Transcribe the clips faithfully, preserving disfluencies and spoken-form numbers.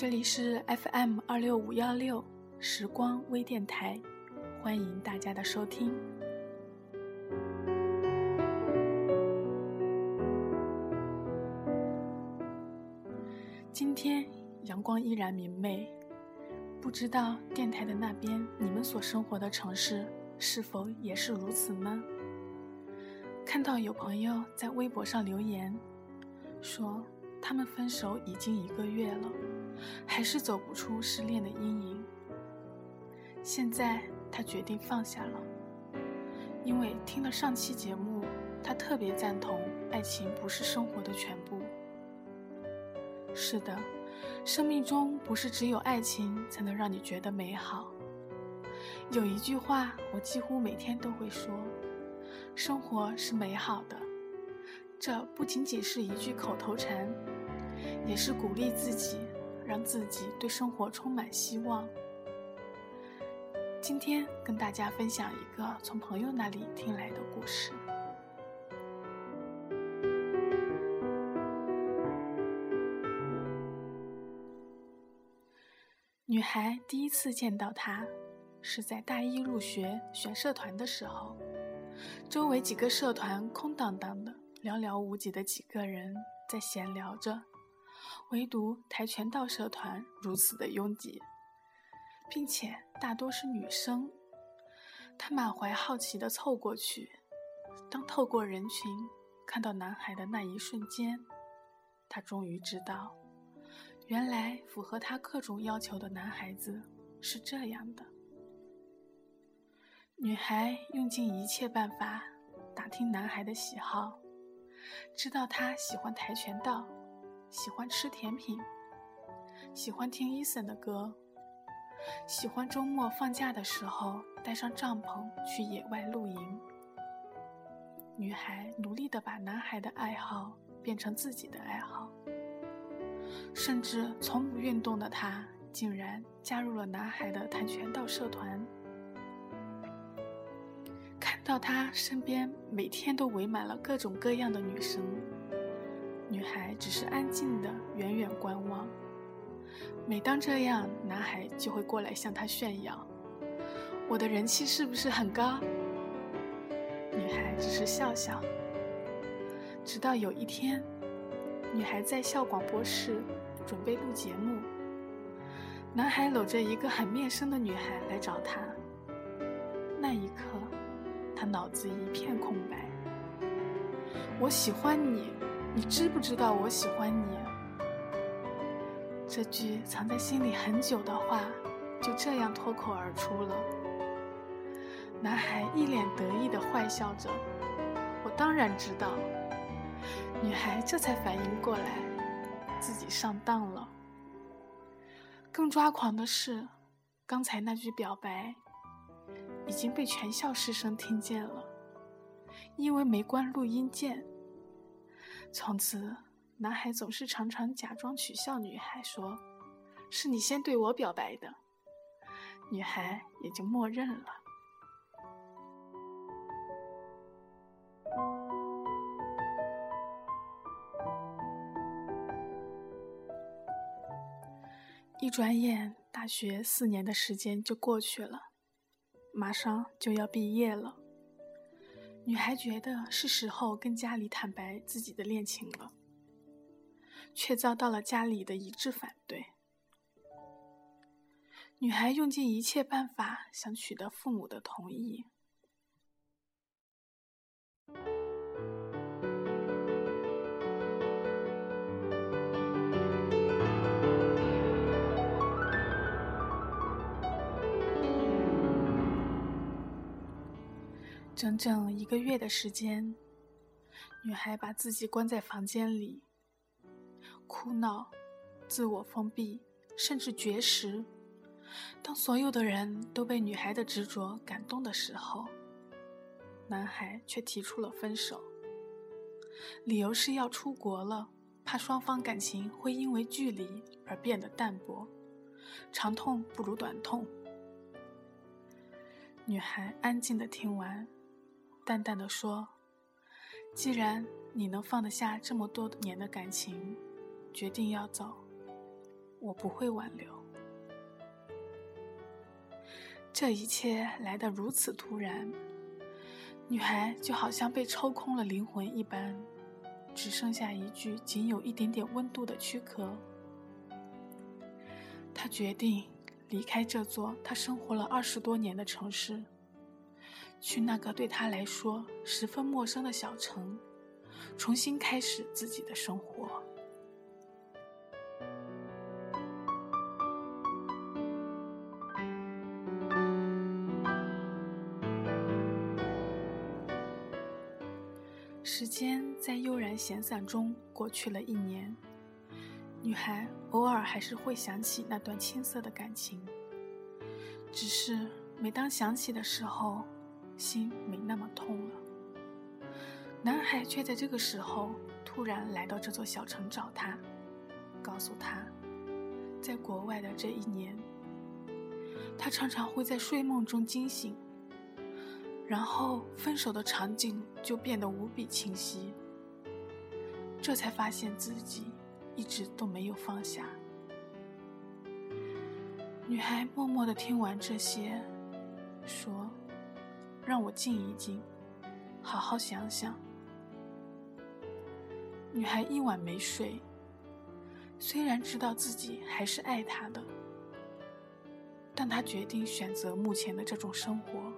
这里是 F M 二六五一六 时光微电台，欢迎大家的收听。今天阳光依然明媚，不知道电台的那边你们所生活的城市是否也是如此呢？看到有朋友在微博上留言说，他们分手已经一个月了，还是走不出失恋的阴影。现在他决定放下了，因为听了上期节目，他特别赞同爱情不是生活的全部。是的，生命中不是只有爱情才能让你觉得美好。有一句话我几乎每天都会说，生活是美好的。这不仅仅是一句口头禅，也是鼓励自己，让自己对生活充满希望。今天跟大家分享一个从朋友那里听来的故事。女孩第一次见到他，是在大一入学选社团的时候，周围几个社团空荡荡的，寥寥无几的几个人在闲聊着，唯独跆拳道社团如此的拥挤，并且大多是女生。她满怀好奇地凑过去，当透过人群看到男孩的那一瞬间，她终于知道，原来符合她各种要求的男孩子是这样的。女孩用尽一切办法打听男孩的喜好，知道他喜欢跆拳道，喜欢吃甜品，喜欢听 Eason 的歌，喜欢周末放假的时候带上帐篷去野外露营。女孩努力地把男孩的爱好变成自己的爱好，甚至从不运动的她竟然加入了男孩的跆拳道社团。到他身边每天都围满了各种各样的女生，女孩只是安静地远远观望。每当这样，男孩就会过来向她炫耀，我的人气是不是很高？女孩只是笑笑。直到有一天，女孩在校广播室准备录节目，男孩搂着一个很面生的女孩来找她。那一刻他脑子一片空白。我喜欢你，你知不知道我喜欢你？这句藏在心里很久的话，就这样脱口而出了。男孩一脸得意地坏笑着，我当然知道。女孩这才反应过来，自己上当了。更抓狂的是，刚才那句表白已经被全校师生听见了，因为没关录音键。从此，男孩总是常常假装取笑女孩说，是你先对我表白的，女孩也就默认了。一转眼，大学四年的时间就过去了，马上就要毕业了。女孩觉得是时候跟家里坦白自己的恋情了，却遭到了家里的一致反对。女孩用尽一切办法想取得父母的同意，整整一个月的时间，女孩把自己关在房间里，哭闹，自我封闭，甚至绝食。当所有的人都被女孩的执着感动的时候，男孩却提出了分手，理由是要出国了，怕双方感情会因为距离而变得淡薄，长痛不如短痛。女孩安静地听完，淡淡地说，既然你能放得下这么多年的感情，决定要走，我不会挽留。这一切来得如此突然，女孩就好像被抽空了灵魂一般，只剩下一具仅有一点点温度的躯壳。她决定离开这座她生活了二十多年的城市，去那个对她来说十分陌生的小城，重新开始自己的生活。时间在悠然闲散中过去了一年，女孩偶尔还是会想起那段青涩的感情，只是每当想起的时候，心没那么痛了。男孩却在这个时候突然来到这座小城找她，告诉她，在国外的这一年，她常常会在睡梦中惊醒，然后分手的场景就变得无比清晰，这才发现自己一直都没有放下。女孩默默地听完这些，说，让我静一静，好好想想。女孩一晚没睡，虽然知道自己还是爱他的，但她决定选择目前的这种生活，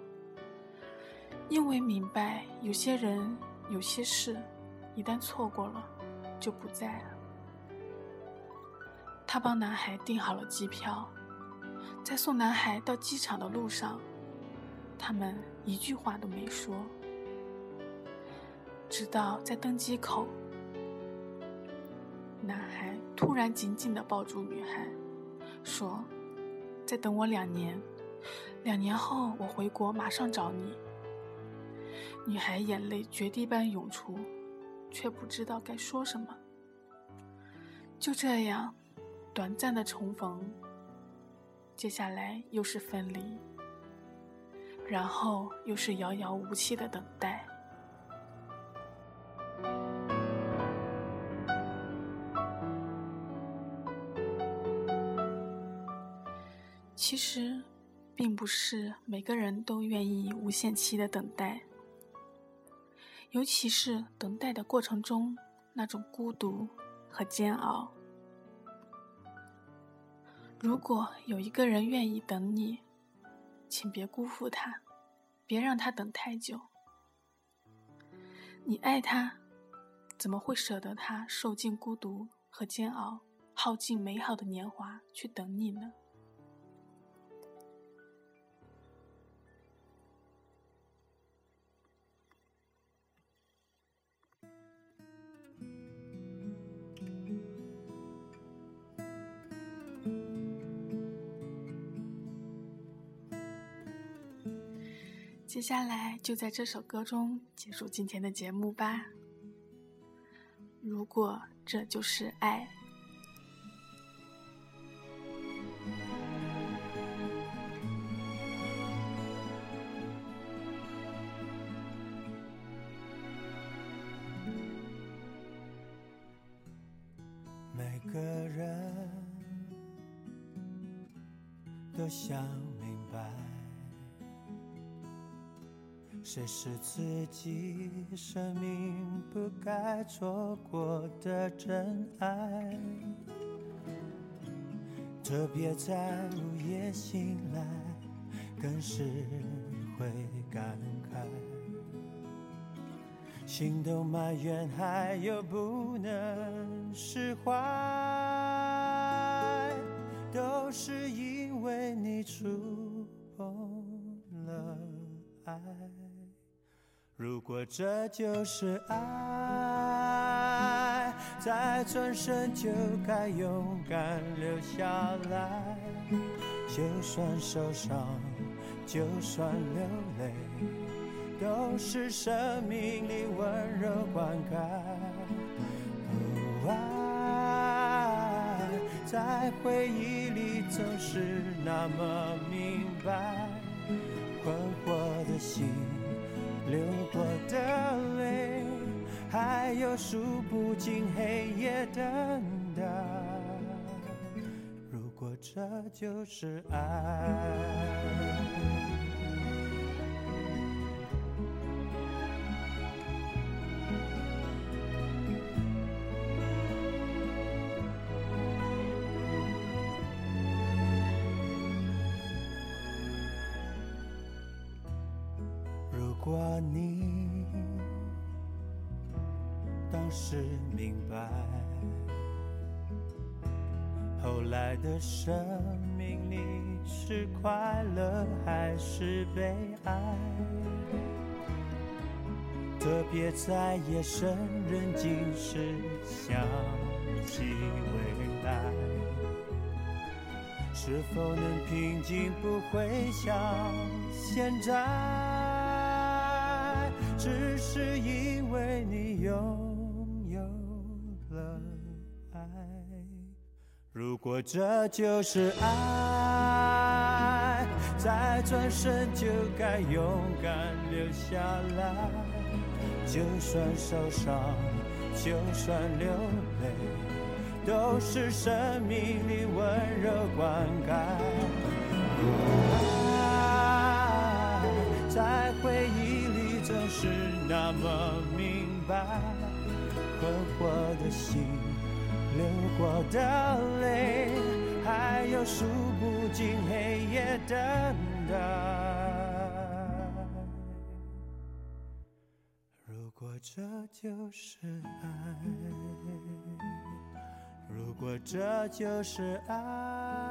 因为明白有些人有些事一旦错过了就不在了。她帮男孩订好了机票，在送男孩到机场的路上，他们一句话都没说，直到在登机口，男孩突然紧紧地抱住女孩，说，再等我两年两年后我回国马上找你。女孩眼泪决堤般涌出，却不知道该说什么。就这样短暂的重逢，接下来又是分离，然后又是遥遥无期的等待。其实并不是每个人都愿意无限期的等待，尤其是等待的过程中那种孤独和煎熬。如果有一个人愿意等你，请别辜负他，别让他等太久。你爱他，怎么会舍得他受尽孤独和煎熬，耗尽美好的年华去等你呢？接下来就在这首歌中结束今天的节目吧。如果这就是爱。每个人都想明白，谁是自己生命不该错过的真爱，特别在午夜醒来，更是会感慨，心都埋怨还有不能释怀，都是因为你触碰了爱。如果这就是爱，再转身就该勇敢留下来，就算受伤，就算流泪，都是生命里温柔灌溉。哦，爱在回忆里总是那么明白，困惑的心，流过的泪，还有数不尽黑夜等待。这就是爱。如果你当时明白，后来的生命里是快乐还是悲哀，特别在夜深人静时想起未来，是否能平静，不会像现在，只是因为你拥有了爱。如果这就是爱，再转身就该勇敢留下来，就算受伤，就算流泪，都是生命里温柔灌溉。爱在回忆里真是那么明白，困惑的心，流过的泪，还有数不尽黑夜等待。如果这就是爱，如果这就是爱。